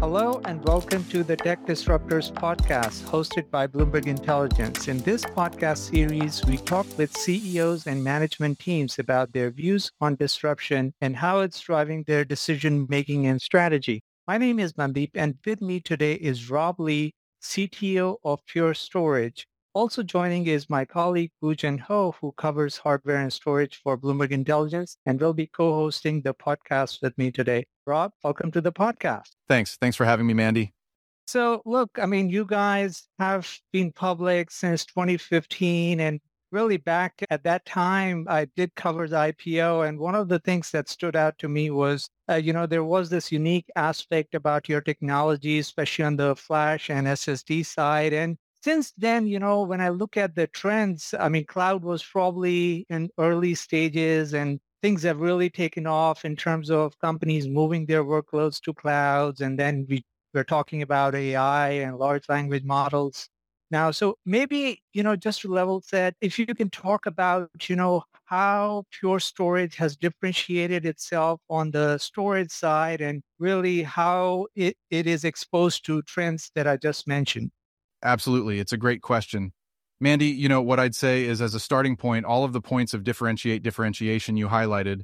Hello and welcome to the Tech Disruptors podcast hosted by Bloomberg Intelligence. In this podcast series, we talk with CEOs and management teams about their views on disruption and how it's driving their decision-making and strategy. My name is Mandeep and with me today is Rob Lee, CTO of Pure Storage. Also joining is my colleague Woo Jin Ho, who covers hardware and storage for Bloomberg Intelligence and will be co-hosting the podcast with me today. Rob, welcome to the podcast. Thanks for having me, Mandy. So look, I mean, you guys have been public since 2015, and really back at that time, I did cover the IPO. And one of the things that stood out to me was, there was this unique aspect about your technology, especially on the flash and SSD side. And since then, when I look at the trends, I mean, cloud was probably in early stages and things have really taken off in terms of companies moving their workloads to clouds. And then we're talking about AI and large language models now. So maybe, just to level set, if you can talk about, how Pure Storage has differentiated itself on the storage side and really how it is exposed to trends that I just mentioned. Absolutely. It's a great question. Mandy, what I'd say is, as a starting point, all of the points of differentiation you highlighted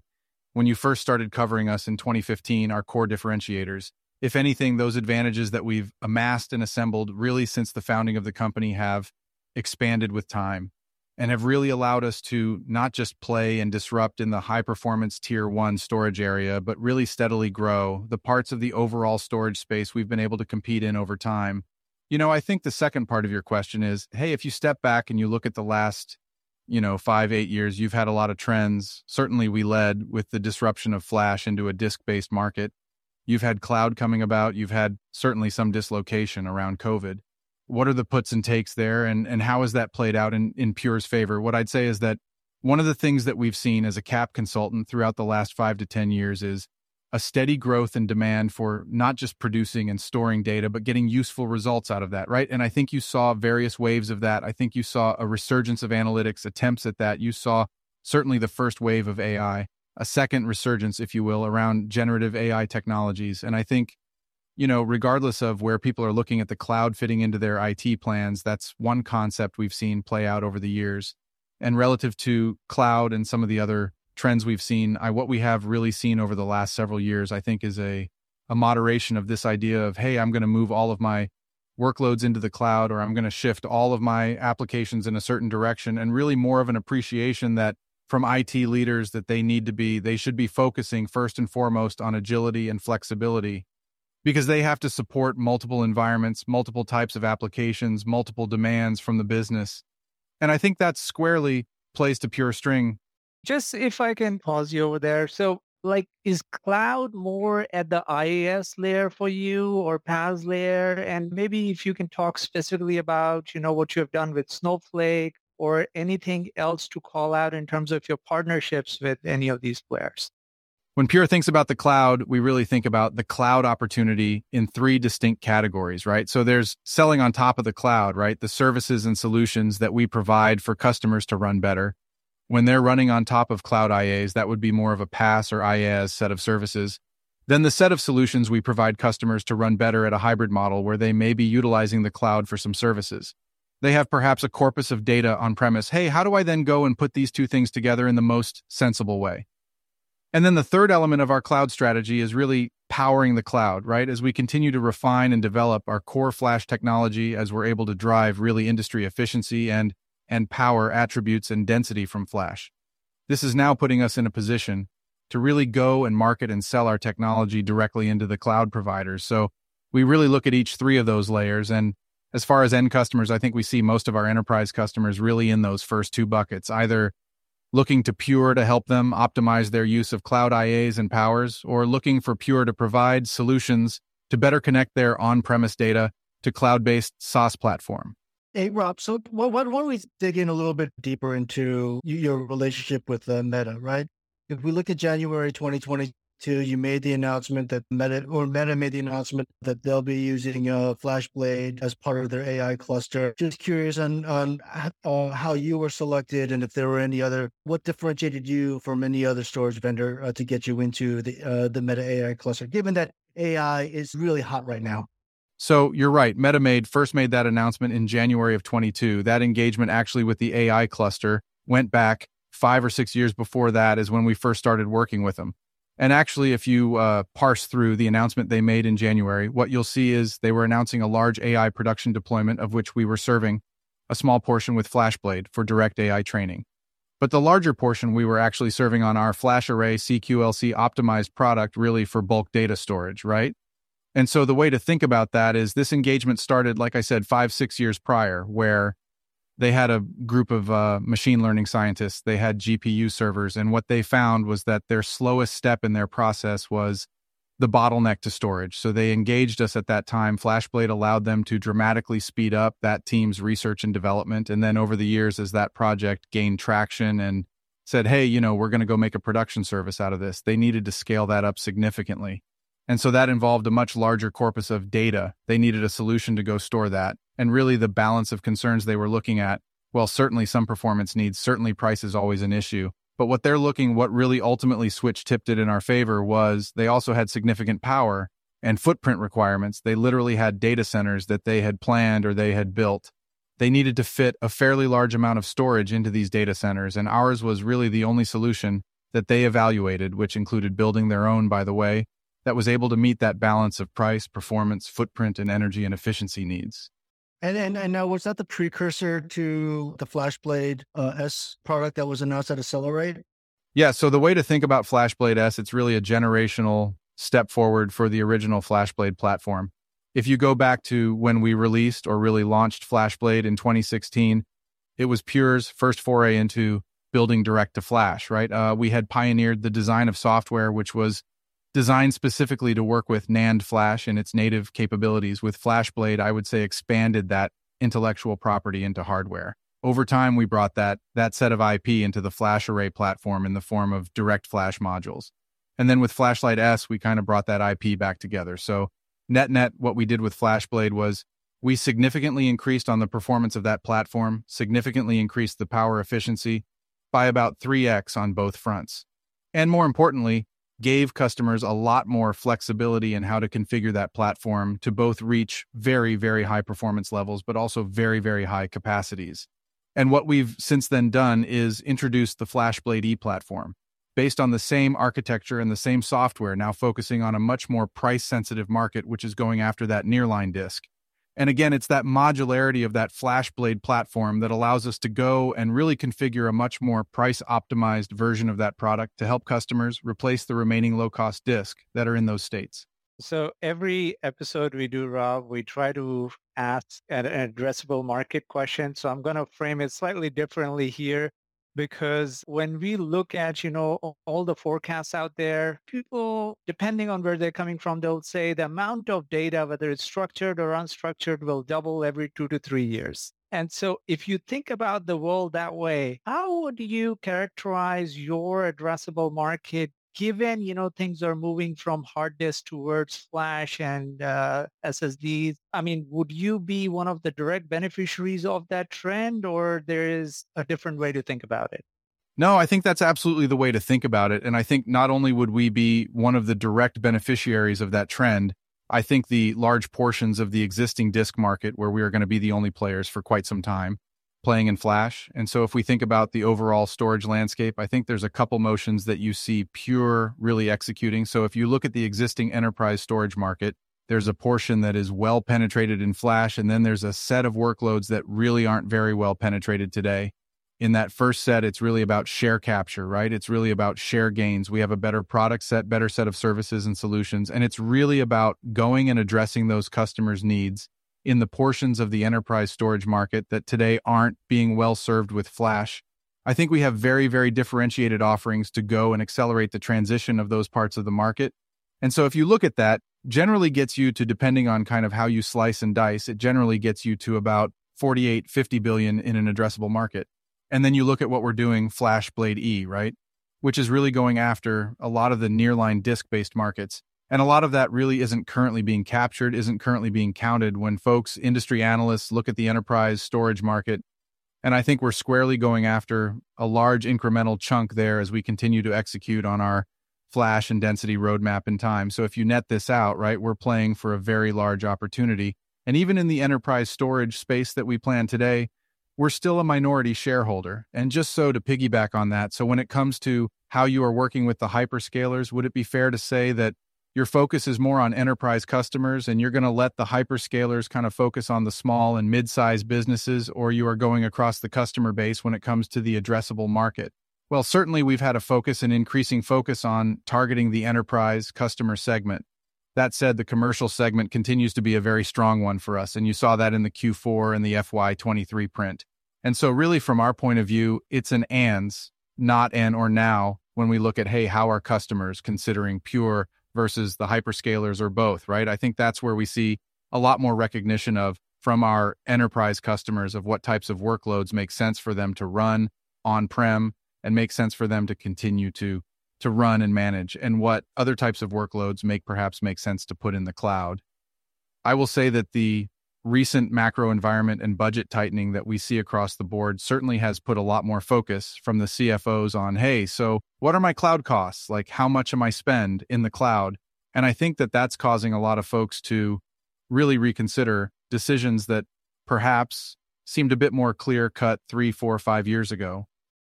when you first started covering us in 2015 are core differentiators. If anything, those advantages that we've amassed and assembled really since the founding of the company have expanded with time and have really allowed us to not just play and disrupt in the high-performance tier one storage area, but really steadily grow the parts of the overall storage space we've been able to compete in over time. I think the second part of your question is, hey, if you step back and you look at the last, 5-8 years, you've had a lot of trends. Certainly we led with the disruption of flash into a disk-based market. You've had cloud coming about. You've had certainly some dislocation around COVID. What are the puts and takes there, and how has that played out in Pure's favor? What I'd say is that one of the things that we've seen as a CAP consultant throughout the last 5 to 10 years is a steady growth in demand for not just producing and storing data, but getting useful results out of that, right? And I think you saw various waves of that. I think you saw a resurgence of analytics attempts at that. You saw certainly the first wave of AI, a second resurgence, if you will, around generative AI technologies. And I think, regardless of where people are looking at the cloud fitting into their IT plans, that's one concept we've seen play out over the years. And relative to cloud and some of the other trends we've seen, what we have really seen over the last several years, I think, is a moderation of this idea of, hey, I'm going to move all of my workloads into the cloud, or I'm going to shift all of my applications in a certain direction, and really more of an appreciation that from IT leaders that they should be focusing first and foremost on agility and flexibility, because they have to support multiple environments, multiple types of applications, multiple demands from the business. And I think that squarely plays to Pure string. Just if I can pause you over there. So is cloud more at the IaaS layer for you or PaaS layer? And maybe if you can talk specifically about, what you have done with Snowflake or anything else to call out in terms of your partnerships with any of these players. When Pure thinks about the cloud, we really think about the cloud opportunity in three distinct categories, right? So there's selling on top of the cloud, right? The services and solutions that we provide for customers to run better. When they're running on top of cloud IaaS, that would be more of a PaaS or IaaS set of services. Then the set of solutions we provide customers to run better at a hybrid model where they may be utilizing the cloud for some services. They have perhaps a corpus of data on premise. Hey, how do I then go and put these two things together in the most sensible way? And then the third element of our cloud strategy is really powering the cloud, right? As we continue to refine and develop our core flash technology, as we're able to drive really industry efficiency and power attributes and density from flash. This is now putting us in a position to really go and market and sell our technology directly into the cloud providers. So we really look at each three of those layers. And as far as end customers, I think we see most of our enterprise customers really in those first two buckets, either looking to Pure to help them optimize their use of cloud IaaS and powers, or looking for Pure to provide solutions to better connect their on-premise data to cloud-based SaaS platform. Hey, Rob, so why don't we dig in a little bit deeper into your relationship with Meta, right? If we look at January 2022, you made the announcement that Meta made the announcement that they'll be using FlashBlade as part of their AI cluster. Just curious on how you were selected and if there were any other, what differentiated you from any other storage vendor to get you into the Meta AI cluster, given that AI is really hot right now. So you're right. Meta first made that announcement in January of 22. That engagement actually with the AI cluster went back 5 or 6 years before that is when we first started working with them. And actually, if you parse through the announcement they made in January, what you'll see is they were announcing a large AI production deployment of which we were serving a small portion with FlashBlade for direct AI training. But the larger portion we were actually serving on our FlashArray CQLC optimized product really for bulk data storage, right? And so the way to think about that is this engagement started, like I said, 5-6 years prior, where they had a group of machine learning scientists. They had GPU servers, and what they found was that their slowest step in their process was the bottleneck to storage. So they engaged us at that time. FlashBlade allowed them to dramatically speed up that team's research and development. And then over the years, as that project gained traction and said, hey, you know, we're going to go make a production service out of this, they needed to scale that up significantly. And so that involved a much larger corpus of data. They needed a solution to go store that. And really the balance of concerns they were looking at, well, certainly some performance needs, certainly price is always an issue. But what they're looking, what really ultimately switch-tipped it in our favor was they also had significant power and footprint requirements. They literally had data centers that they had planned or they had built. They needed to fit a fairly large amount of storage into these data centers, and ours was really the only solution that they evaluated, which included building their own, by the way, that was able to meet that balance of price, performance, footprint, and energy and efficiency needs. And now, was that the precursor to the FlashBlade S product that was announced at Accelerate? Yeah, so the way to think about FlashBlade S, it's really a generational step forward for the original FlashBlade platform. If you go back to when we released or really launched FlashBlade in 2016, it was Pure's first foray into building direct-to-flash, right? We had pioneered the design of software, which was designed specifically to work with NAND flash and its native capabilities. With FlashBlade, I would say expanded that intellectual property into hardware. Over time, we brought that set of IP into the FlashArray platform in the form of direct flash modules. And then with FlashBlade S, we kind of brought that IP back together. So net-net, what we did with FlashBlade was we significantly increased on the performance of that platform, significantly increased the power efficiency by about 3x on both fronts. And more importantly, gave customers a lot more flexibility in how to configure that platform to both reach very, very high performance levels, but also very, very high capacities. And what we've since then done is introduced the FlashBlade E platform based on the same architecture and the same software, now focusing on a much more price sensitive market, which is going after that nearline disk. And again, it's that modularity of that FlashBlade platform that allows us to go and really configure a much more price-optimized version of that product to help customers replace the remaining low-cost disk that are in those states. So every episode we do, Rob, we try to ask an addressable market question. So I'm going to frame it slightly differently here, because when we look at, you know, all the forecasts out there, people, depending on where they're coming from, they'll say the amount of data, whether it's structured or unstructured, will double every 2 to 3 years. And so if you think about the world that way, how would you characterize your addressable market, given, you know, things are moving from hard disk towards flash and SSDs? I mean, would you be one of the direct beneficiaries of that trend, or there is a different way to think about it? No, I think that's absolutely the way to think about it. And I think not only would we be one of the direct beneficiaries of that trend, I think the large portions of the existing disk market where we are going to be the only players for quite some time playing in flash. And so if we think about the overall storage landscape, I think there's a couple motions that you see Pure really executing. So if you look at the existing enterprise storage market, there's a portion that is well penetrated in flash, and then there's a set of workloads that really aren't very well penetrated today. In that first set, it's really about share capture, right? It's really about share gains. We have a better product set, better set of services and solutions, and it's really about going and addressing those customers' needs in the portions of the enterprise storage market that today aren't being well served with flash. I think we have very, very differentiated offerings to go and accelerate the transition of those parts of the market. And so if you look at that, generally gets you to, depending on kind of how you slice and dice, it generally gets you to about 48, 50 billion in an addressable market. And then you look at what we're doing, FlashBlade E, right? Which is really going after a lot of the nearline disk-based markets. And a lot of that really isn't currently being captured, isn't currently being counted when folks, industry analysts, look at the enterprise storage market. And I think we're squarely going after a large incremental chunk there as we continue to execute on our flash and density roadmap in time. So if you net this out, right, we're playing for a very large opportunity. And even in the enterprise storage space that we plan today, we're still a minority shareholder. And just so to piggyback on that, so when it comes to how you are working with the hyperscalers, would it be fair to say that your focus is more on enterprise customers and you're going to let the hyperscalers kind of focus on the small and mid-sized businesses, or you are going across the customer base when it comes to the addressable market? Well, certainly we've had a focus, an increasing focus on targeting the enterprise customer segment. That said, the commercial segment continues to be a very strong one for us, and you saw that in the Q4 and the FY23 print. And so really from our point of view, it's an ands, not an or now, when we look at, hey, how are customers considering Pure versus the hyperscalers or both, right? I think that's where we see a lot more recognition of from our enterprise customers of what types of workloads make sense for them to run on-prem and make sense for them to continue to run and manage, and what other types of workloads perhaps make sense to put in the cloud. I will say that the recent macro environment and budget tightening that we see across the board certainly has put a lot more focus from the CFOs on, hey, so what are my cloud costs? Like, how much am I spend in the cloud? And I think that that's causing a lot of folks to really reconsider decisions that perhaps seemed a bit more clear-cut 3, 4, 5 years ago.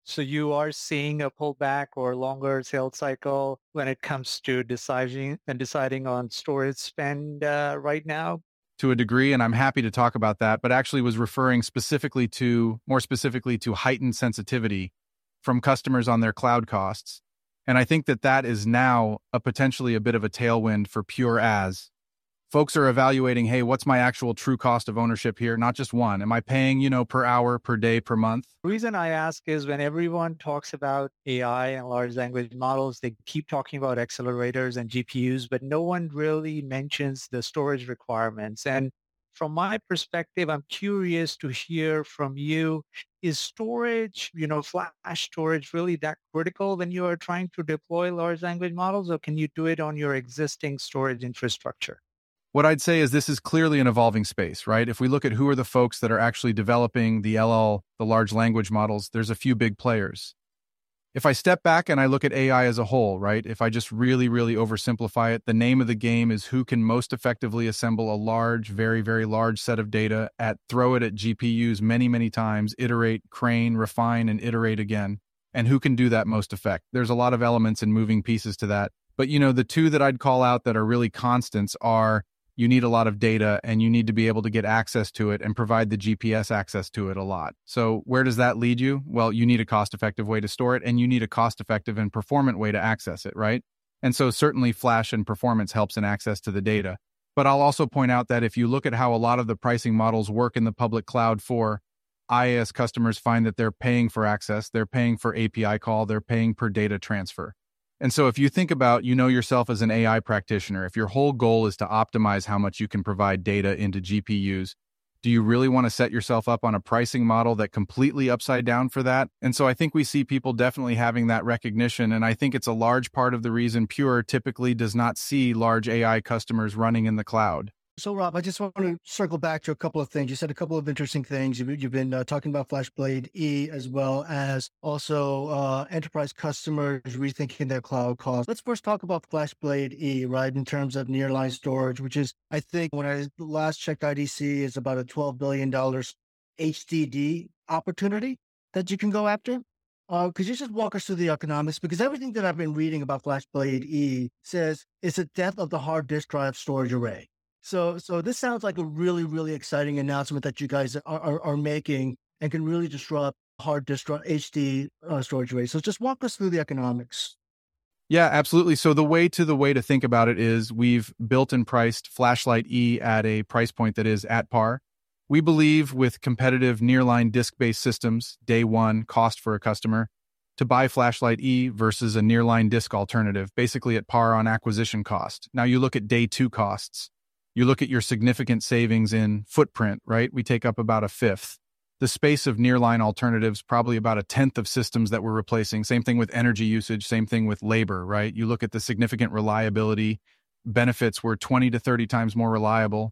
So you are seeing a pullback or longer sales cycle when it comes to deciding on storage spend right now? To a degree, and I'm happy to talk about that, but actually was referring more specifically to heightened sensitivity from customers on their cloud costs. And I think that is now potentially a bit of a tailwind for Pure, as folks are evaluating, hey, what's my actual true cost of ownership here? Not just one. Am I paying, per hour, per day, per month? The reason I ask is when everyone talks about AI and large language models, they keep talking about accelerators and GPUs, but no one really mentions the storage requirements. And from my perspective, I'm curious to hear from you, is storage, flash storage really that critical when you are trying to deploy large language models, or can you do it on your existing storage infrastructure? What I'd say is this is clearly an evolving space, right? If we look at who are the folks that are actually developing the large language models, there's a few big players. If I step back and I look at AI as a whole, right? If I just really, really oversimplify it, the name of the game is who can most effectively assemble a large, very, very large set of data, throw it at GPUs many, many times, iterate, crane, refine, and iterate again, and who can do that most effect. There's a lot of elements and moving pieces to that. But, the two that I'd call out that are really constants are you need a lot of data and you need to be able to get access to it and provide the GPS access to it a lot. So where does that lead you? Well, you need a cost-effective way to store it, and you need a cost-effective and performant way to access it, right? And so certainly flash and performance helps in access to the data. But I'll also point out that if you look at how a lot of the pricing models work in the public cloud for IaaS customers, find that they're paying for access, they're paying for API call, they're paying per data transfer. And so if you think about, yourself as an AI practitioner, if your whole goal is to optimize how much you can provide data into GPUs, do you really want to set yourself up on a pricing model that completely upside down for that? And so I think we see people definitely having that recognition. And I think it's a large part of the reason Pure typically does not see large AI customers running in the cloud. So, Rob, I just want to circle back to a couple of things. You said a couple of interesting things. You've been talking about FlashBlade E, as well as also enterprise customers rethinking their cloud costs. Let's first talk about FlashBlade E, right, in terms of nearline storage, which is, I think, when I last checked IDC, is about a $12 billion HDD opportunity that you can go after. Could you just walk us through the economics? Because everything that I've been reading about FlashBlade E says it's the death of the hard disk drive storage array. So this sounds like a really, really exciting announcement that you guys are making and can really disrupt hard disk HD storage arrays. So just walk us through the economics. Yeah, absolutely. So the way to think about it is we've built and priced FlashBlade E at a price point that is at par. We believe with competitive nearline disk-based systems, day one cost for a customer to buy FlashBlade E versus a nearline disk alternative, basically at par on acquisition cost. Now you look at day two costs. You look at your significant savings in footprint, right? We take up about 1/5. The space of nearline alternatives, probably about 1/10 of systems that we're replacing. Same thing with energy usage, same thing with labor, right? You look at the significant reliability benefits. We're 20 to 30 times more reliable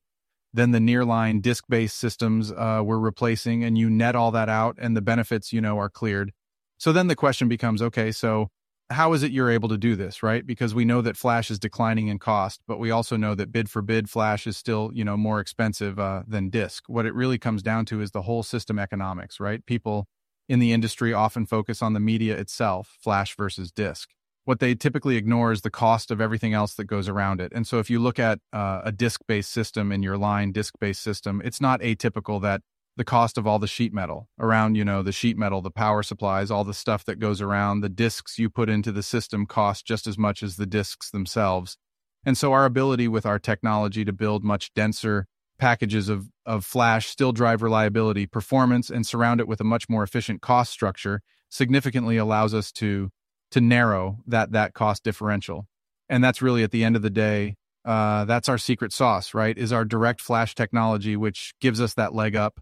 than the nearline disk-based systems we're replacing, and you net all that out, and the benefits, are cleared. So then the question becomes, okay, so how is it you're able to do this, right? Because we know that flash is declining in cost, but we also know that bid for bid flash is still, you know, more expensive than disk. What it really comes down to is the whole system economics, right? People in the industry often focus on the media itself, flash versus disk. What they typically ignore is the cost of everything else that goes around it. And so if you look at a disk-based system in your line disk-based system, it's not atypical that the cost of all the sheet metal around, you know, the sheet metal, the power supplies, all the stuff that goes around, the disks you put into the system cost just as much as the disks themselves. And so our ability with our technology to build much denser packages of flash still drive reliability, performance, and surround it with a much more efficient cost structure significantly allows us to narrow that cost differential. And that's really, at the end of the day, that's our secret sauce, right? Is our direct flash technology, which gives us that leg up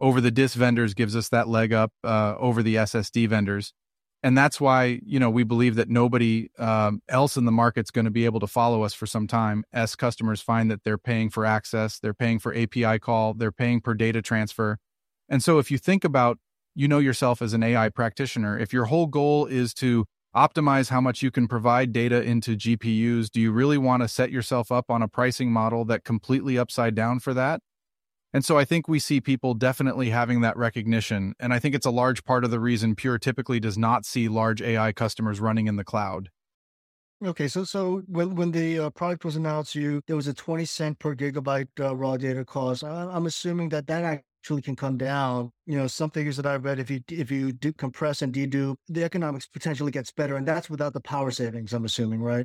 over the disk vendors, gives us that leg up over the SSD vendors. And that's why, you know, we believe that nobody else in the market's going to be able to follow us for some time, as customers find that they're paying for access, they're paying for API call, they're paying per data transfer. And so if you think about, you know, yourself as an AI practitioner, if your whole goal is to optimize how much you can provide data into GPUs, do you really want to set yourself up on a pricing model that completely upside down for that? And so I think we see people definitely having that recognition. And I think it's a large part of the reason Pure typically does not see large AI customers running in the cloud. Okay, so when the product was announced, there was a 20 cent per gigabyte raw data cost. I'm assuming that actually can come down. You know, some figures that I've read, if you do compress and dedupe, the economics potentially gets better. And that's without the power savings, I'm assuming, right?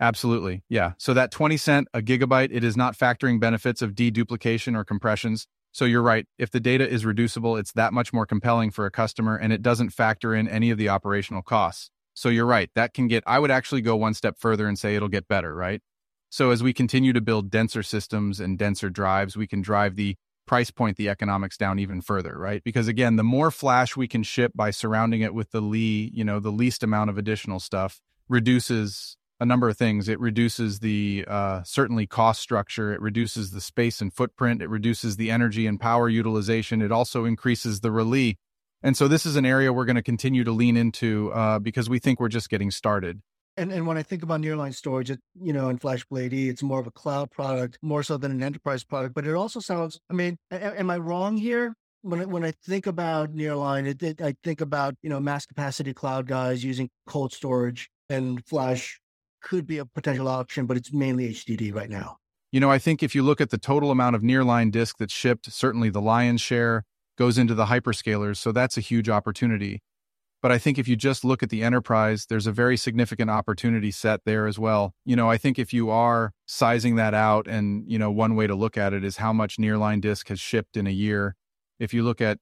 Absolutely. Yeah. So that 20 cent a gigabyte, it is not factoring benefits of deduplication or compressions. So you're right. If the data is reducible, it's that much more compelling for a customer, and it doesn't factor in any of the operational costs. So you're right. I would actually go one step further and say it'll get better, right? So as we continue to build denser systems and denser drives, we can drive the price point, the economics down even further, right? Because again, the more flash we can ship by surrounding it with the least amount of additional stuff reduces a number of things. It reduces the certainly cost structure. It reduces the space and footprint. It reduces the energy and power utilization. It also increases the reliability. And so this is an area we're going to continue to lean into because we think we're just getting started. And when I think about nearline storage, in FlashBlade E, it's more of a cloud product, more so than an enterprise product. But it also sounds, I mean, am I wrong here? When I think about nearline, I think about, mass capacity cloud guys using cold storage, and flash could be a potential option, but it's mainly HDD right now. I think if you look at the total amount of nearline disk that's shipped, certainly the lion's share goes into the hyperscalers. So that's a huge opportunity. But I think if you just look at the enterprise, there's a very significant opportunity set there as well. I think if you are sizing that out, and, one way to look at it is how much nearline disk has shipped in a year. If you look at,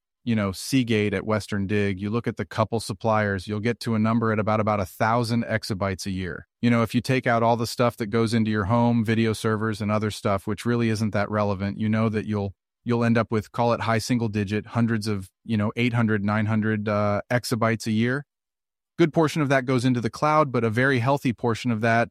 Seagate at Western Dig, you look at the couple suppliers, you'll get to a number at about 1,000 exabytes a year. If you take out all the stuff that goes into your home, video servers and other stuff, which really isn't that relevant, that you'll end up with, call it high single digit, hundreds of, 800, 900 exabytes a year. Good portion of that goes into the cloud, but a very healthy portion of that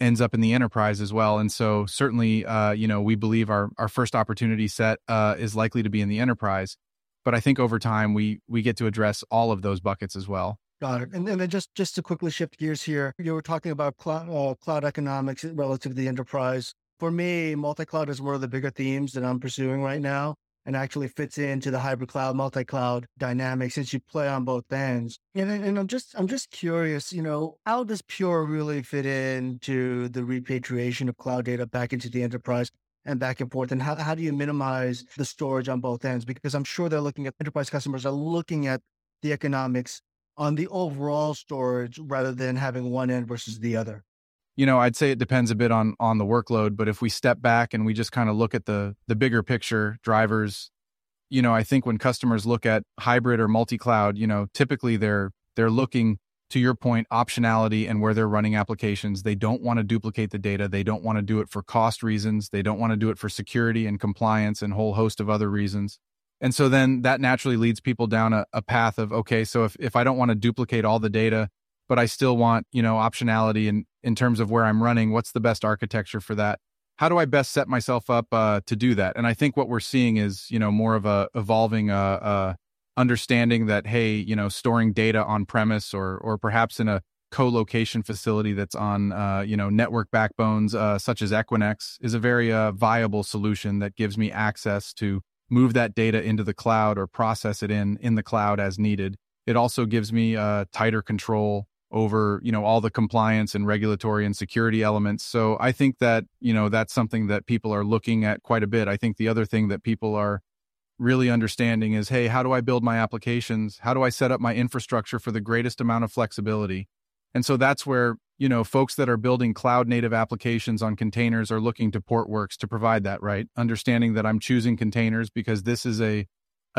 ends up in the enterprise as well. And so certainly, we believe our first opportunity set is likely to be in the enterprise. But I think over time, we get to address all of those buckets as well. Got it. And then just to quickly shift gears here, you were talking about cloud economics relative to the enterprise. For me, multi-cloud is one of the bigger themes that I'm pursuing right now, and actually fits into the hybrid cloud, multi-cloud dynamic, since you play on both ends. And I'm just curious, how does Pure really fit into the repatriation of cloud data back into the enterprise and back and forth? And how do you minimize the storage on both ends? Because I'm sure enterprise customers are looking at the economics on the overall storage rather than having one end versus the other. I'd say it depends a bit on the workload, but if we step back and we just kind of look at the bigger picture drivers, I think when customers look at hybrid or multi-cloud, typically they're looking, to your point, optionality and where they're running applications. They don't want to duplicate the data. They don't want to do it for cost reasons. They don't want to do it for security and compliance and whole host of other reasons. And so then that naturally leads people down a path of, okay, so if I don't want to duplicate all the data, but I still want, optionality in terms of where I'm running, what's the best architecture for that? How do I best set myself up to do that? And I think what we're seeing is, more of a evolving understanding that, hey, you know, storing data on premise or perhaps in a co-location facility that's on, you know, network backbones such as Equinix is a very viable solution that gives me access to move that data into the cloud or process it in the cloud as needed. It also gives me tighter control over, you know, all the compliance and regulatory and security elements. So I think that, you know, that's something that people are looking at quite a bit. I think the other thing that people are really understanding is, hey, how do I build my applications? How do I set up my infrastructure for the greatest amount of flexibility? And so that's where, you know, folks that are building cloud native applications on containers are looking to Portworx to provide that, right? Understanding that I'm choosing containers because this is a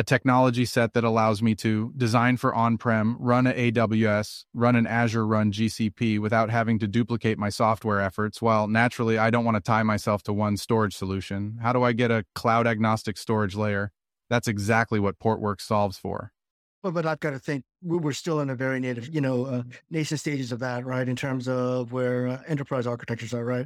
technology set that allows me to design for on-prem, run an AWS, run an Azure, run GCP without having to duplicate my software efforts. While naturally, I don't want to tie myself to one storage solution. How do I get a cloud agnostic storage layer? That's exactly what Portworx solves for. Well, but I've got to think we're still in a very native, you know, nascent stages of that, right? In terms of where enterprise architectures are, right?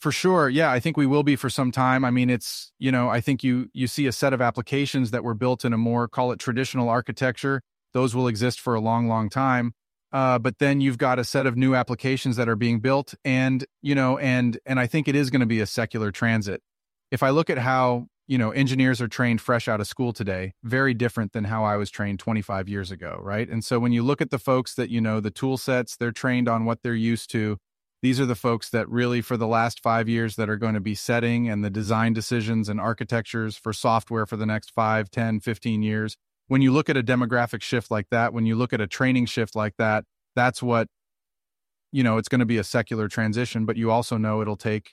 For sure. Yeah, I think we will be for some time. I mean, it's, you know, I think you see a set of applications that were built in a more, call it traditional architecture. Those will exist for a long, long time. But then you've got a set of new applications that are being built. And, you know, and I think it is going to be a secular transit. If I look at how, you know, engineers are trained fresh out of school today, very different than how I was trained 25 years ago, right? And so when you look at the folks that, you know, the tool sets, they're trained on what they're used to. These are the folks that really for the last 5 years that are going to be setting and the design decisions and architectures for software for the next 5, 10, 15 years. When you look at a demographic shift like that, when you look at a training shift like that, that's what, you know, it's going to be a secular transition, but you also know it'll take.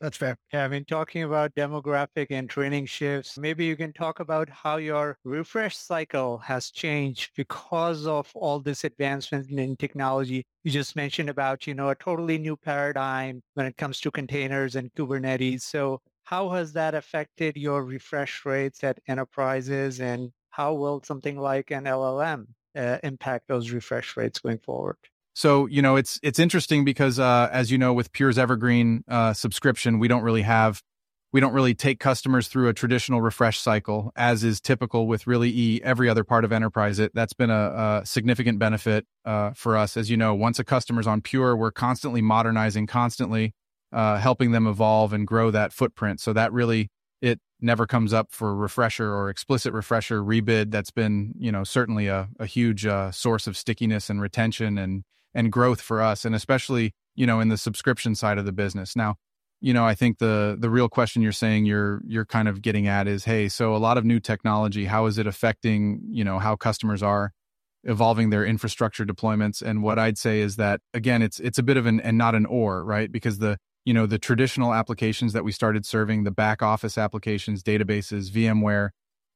That's fair. Yeah, I mean, talking about demographic and training shifts, maybe you can talk about how your refresh cycle has changed because of all this advancement in technology. You just mentioned about, you know, a totally new paradigm when it comes to containers and Kubernetes. So how has that affected your refresh rates at enterprises, and how will something like an LLM impact those refresh rates going forward? So, you know, it's interesting because, as you know, with Pure's Evergreen subscription, we don't really take customers through a traditional refresh cycle, as is typical with really every other part of enterprise. That's been a significant benefit for us. As you know, once a customer's on Pure, we're constantly modernizing, constantly helping them evolve and grow that footprint. So that really, it never comes up for refresher or explicit refresher rebid. That's been, you know, certainly a huge source of stickiness and retention and growth for us, and especially, you know, in the subscription side of the business. Now, you know, I think the real question you're saying you're kind of getting at is, hey, so a lot of new technology, how is it affecting, you know, how customers are evolving their infrastructure deployments? And what I'd say is that, again, it's a bit of an and not an or, right? Because the traditional applications that we started serving, the back office applications, databases, VMware,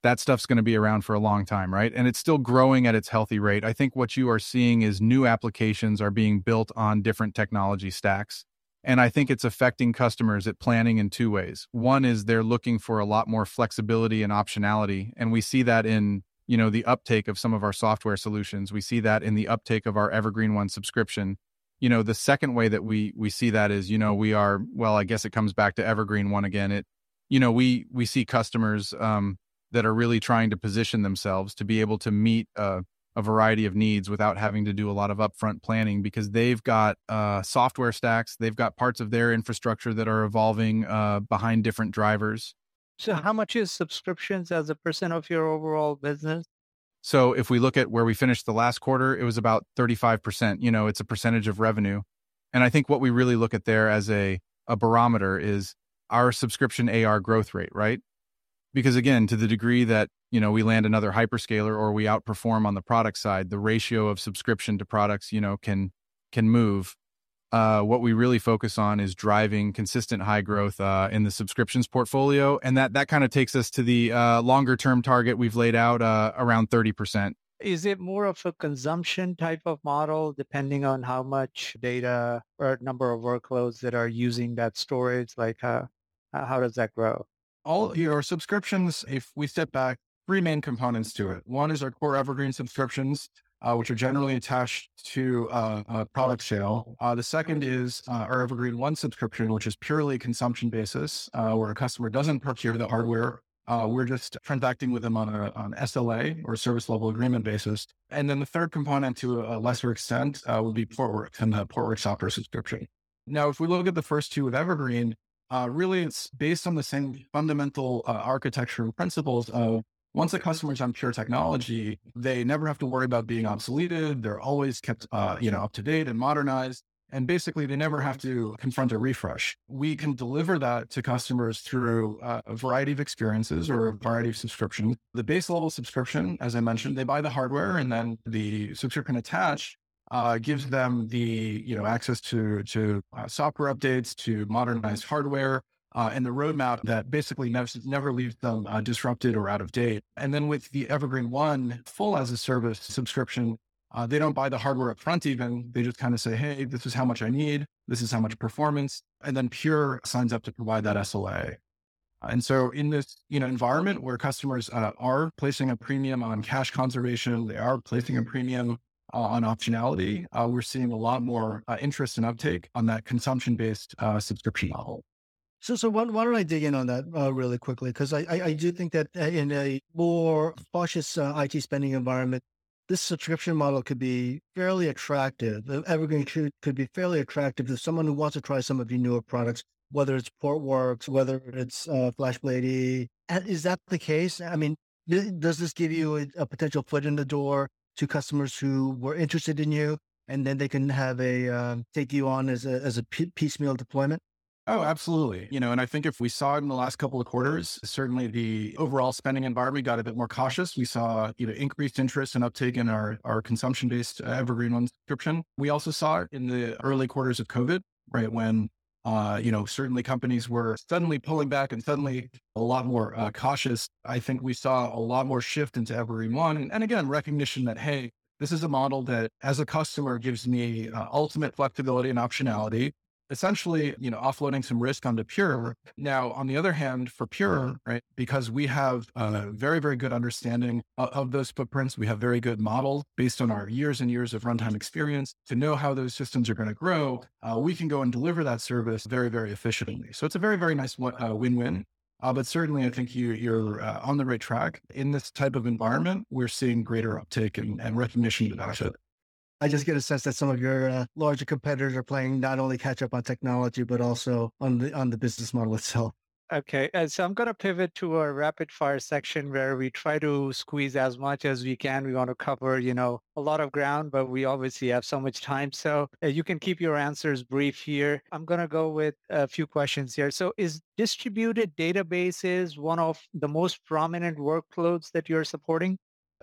that stuff's going to be around for a long time, right? And it's still growing at its healthy rate. I think what you are seeing is new applications are being built on different technology stacks. And I think it's affecting customers at planning in two ways. One is they're looking for a lot more flexibility and optionality. And we see that in, you know, the uptake of some of our software solutions. We see that in the uptake of our Evergreen One subscription. You know, the second way that we see that is, you know, we are, well, I guess it comes back to Evergreen One again. It, you know, we see customers, that are really trying to position themselves to be able to meet a variety of needs without having to do a lot of upfront planning, because they've got software stacks, they've got parts of their infrastructure that are evolving behind different drivers. So how much is subscriptions as a percent of your overall business? So if we look at where we finished the last quarter, it was about 35%. You know, it's a percentage of revenue. And I think what we really look at there as a barometer is our subscription AR growth rate, right? Because again, to the degree that, you know, we land another hyperscaler or we outperform on the product side, the ratio of subscription to products, you know, can move. What we really focus on is driving consistent high growth in the subscriptions portfolio. And that kind of takes us to the longer term target we've laid out around 30%. Is it more of a consumption type of model, depending on how much data or number of workloads that are using that storage? Like how does that grow? All your subscriptions, if we step back, three main components to it. One is our core Evergreen subscriptions, which are generally attached to a product sale. The second is our Evergreen One subscription, which is purely consumption basis, where a customer doesn't procure the hardware We're just transacting with them on an SLA or service level agreement basis. And then the third component, to a lesser extent, would be Portworx and the Portworx software subscription. Now, if we look at the first two with Evergreen, really it's based on the same fundamental architecture and principles of once a customer's on Pure technology, they never have to worry about being obsoleted. They're always kept up to date and modernized. And basically, they never have to confront a refresh. We can deliver that to customers through a variety of experiences or a variety of subscriptions. The base level subscription, as I mentioned, they buy the hardware, and then the subscription attached gives them the access to software updates, to modernized hardware, and the roadmap that basically never leaves them disrupted or out of date. And then with the Evergreen One full as a service subscription, they don't buy the hardware up front even. They just kind of say, hey, this is how much I need. This is how much performance. And then Pure signs up to provide that SLA. And so in this environment where customers are placing a premium on cache conservation, they are placing a premium on optionality, we're seeing a lot more interest and uptake on that consumption-based subscription model. So why don't I dig in on that really quickly? Because I do think that in a more cautious IT spending environment, this subscription model could be fairly attractive. Evergreen could be fairly attractive to someone who wants to try some of your newer products, whether it's Portworx, whether it's FlashBlade E. Is that the case? I mean, does this give you a potential foot in the door to customers who were interested in you, and then they can have take you on as a piecemeal deployment? Oh, absolutely. And I think if we saw it in the last couple of quarters, certainly the overall spending environment got a bit more cautious. We saw increased interest and uptake in our consumption-based Evergreen One subscription. We also saw it in the early quarters of COVID, right? When, certainly companies were suddenly pulling back and suddenly a lot more cautious. I think we saw a lot more shift into Evergreen One. And again, recognition that, hey, this is a model that as a customer gives me ultimate flexibility and optionality. Essentially, offloading some risk onto Pure. Now, on the other hand, for Pure, right, because we have a very, very good understanding of those footprints, we have very good models based on our years and years of runtime experience to know how those systems are going to grow. We can go and deliver that service very, very efficiently. So it's a very, very nice win-win. But certainly, I think you're on the right track. In this type of environment, we're seeing greater uptake and recognition of the benefit. I just get a sense that some of your larger competitors are playing not only catch up on technology, but also on the business model itself. Okay. And so I'm going to pivot to a rapid fire section where we try to squeeze as much as we can. We want to cover, a lot of ground, but we obviously have so much time. So you can keep your answers brief here. I'm going to go with a few questions here. So is distributed databases one of the most prominent workloads that you're supporting?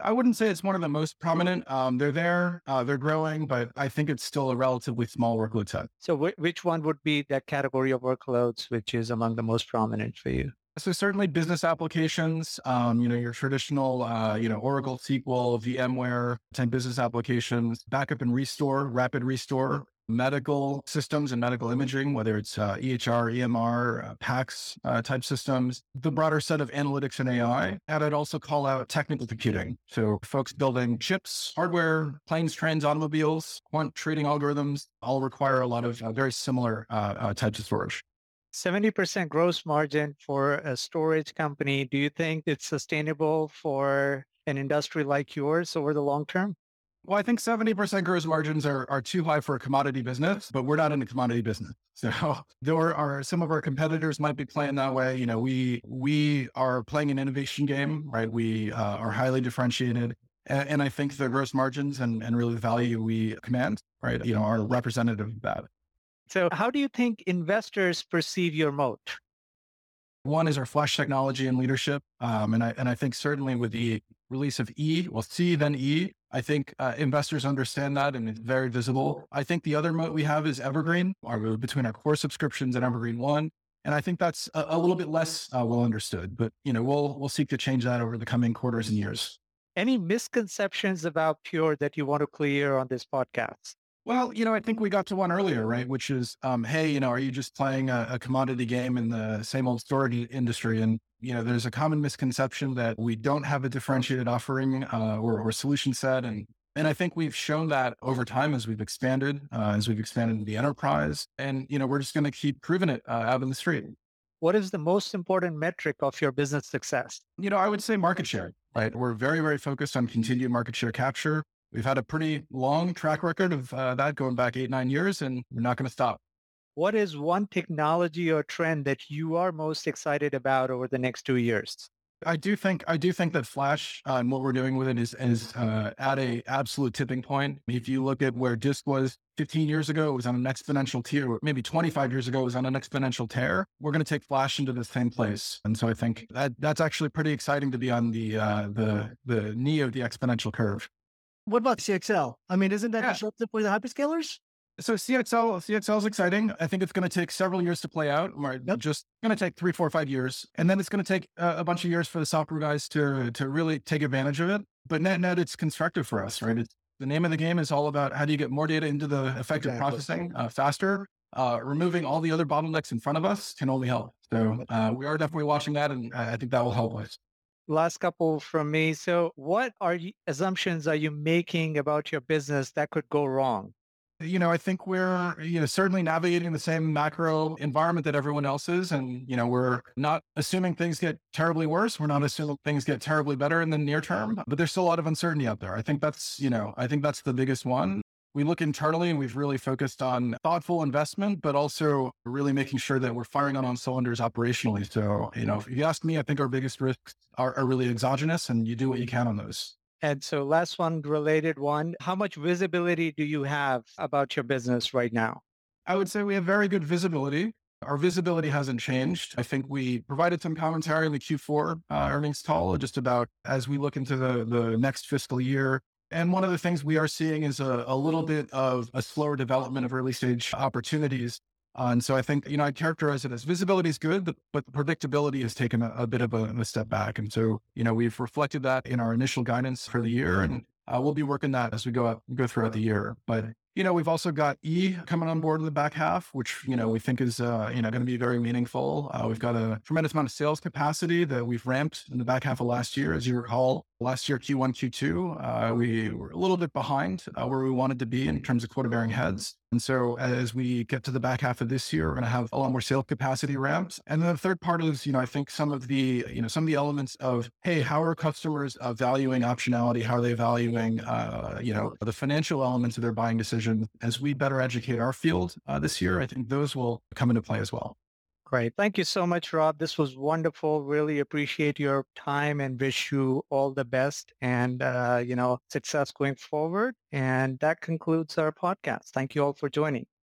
I wouldn't say it's one of the most prominent. They're there, they're growing, but I think it's still a relatively small workload set. So which one would be that category of workloads, which is among the most prominent for you? So certainly business applications, your traditional, Oracle, SQL, VMware type business applications, backup and restore, rapid restore, medical systems and medical imaging, whether it's EHR, EMR, PACS type systems, the broader set of analytics and AI. And I'd also call out technical computing. So folks building chips, hardware, planes, trains, automobiles, quant trading algorithms, all require a lot of very similar types of storage. 70% gross margin for a storage company. Do you think it's sustainable for an industry like yours over the long term? Well, I think 70% gross margins are too high for a commodity business, but we're not in the commodity business. So there are some of our competitors might be playing that way. We are playing an innovation game, right? We are highly differentiated. And I think the gross margins and really the value we command, right, are representative of that. So how do you think investors perceive your moat? One is our flash technology and leadership. And I think certainly with the release of E, well, C, then E, I think investors understand that and it's very visible. I think the other moat we have is Evergreen, between our core subscriptions and Evergreen One. And I think that's a little bit less well understood, but we'll seek to change that over the coming quarters and years. Any misconceptions about Pure that you want to clear on this podcast? Well, I think we got to one earlier, right? Which is, hey, are you just playing a commodity game in the same old storage industry? And, there's a common misconception that we don't have a differentiated offering or solution set. And I think we've shown that over time as we've expanded into the enterprise. And, we're just going to keep proving it out in the street. What is the most important metric of your business success? You know, I would say market share, right? We're very, very focused on continued market share capture. We've had a pretty long track record of that going back 8-9 years, and we're not going to stop. What is one technology or trend that you are most excited about over the next 2 years? I do think that Flash and what we're doing with it is at an absolute tipping point. If you look at where disk was 15 years ago, it was on an exponential tier. Maybe 25 years ago, it was on an exponential tear. We're going to take Flash into the same place, and so I think that's actually pretty exciting to be on the knee of the exponential curve. What about CXL? I mean, isn't that disruptive for the hyperscalers? So CXL is exciting. I think it's going to take several years to play out. Yep. Just going to take 3, 4, 5 years. And then it's going to take a bunch of years for the software guys to really take advantage of it. But net, it's constructive for us, right? It's, the name of the game is all about how do you get more data into the effective processing faster. Removing all the other bottlenecks in front of us can only help. So we are definitely watching that, and I think that will help us. Last couple from me. So what assumptions are you making about your business that could go wrong? You know, I think we're, certainly navigating the same macro environment that everyone else is. And, we're not assuming things get terribly worse. We're not assuming things get terribly better in the near term, but there's still a lot of uncertainty out there. I think that's the biggest one. We look internally, and we've really focused on thoughtful investment, but also really making sure that we're firing on all cylinders operationally. So, if you ask me, I think our biggest risks are really exogenous, and you do what you can on those. And so last one, related one, how much visibility do you have about your business right now? I would say we have very good visibility. Our visibility hasn't changed. I think we provided some commentary in the Q4 earnings call just about as we look into the next fiscal year. And one of the things we are seeing is a little bit of a slower development of early stage opportunities. And so I think, I characterize it as visibility is good, but the predictability has taken a bit of a step back. And so, we've reflected that in our initial guidance for the year, and we'll be working that as we go throughout the year. But, we've also got E coming on board in the back half, which, we think is, going to be very meaningful. We've got a tremendous amount of sales capacity that we've ramped in the back half of last year. As you recall, last year, Q1, Q2, we were a little bit behind where we wanted to be in terms of quota bearing heads. And so as we get to the back half of this year, we're going to have a lot more sales capacity ramped. And then the third part is, I think some of the elements of, hey, how are customers valuing optionality? How are they valuing, the financial elements of their buying decision? As we better educate our field this year, I think those will come into play as well. Great. Thank you so much, Rob. This was wonderful. Really appreciate your time and wish you all the best and, success going forward. And that concludes our podcast. Thank you all for joining.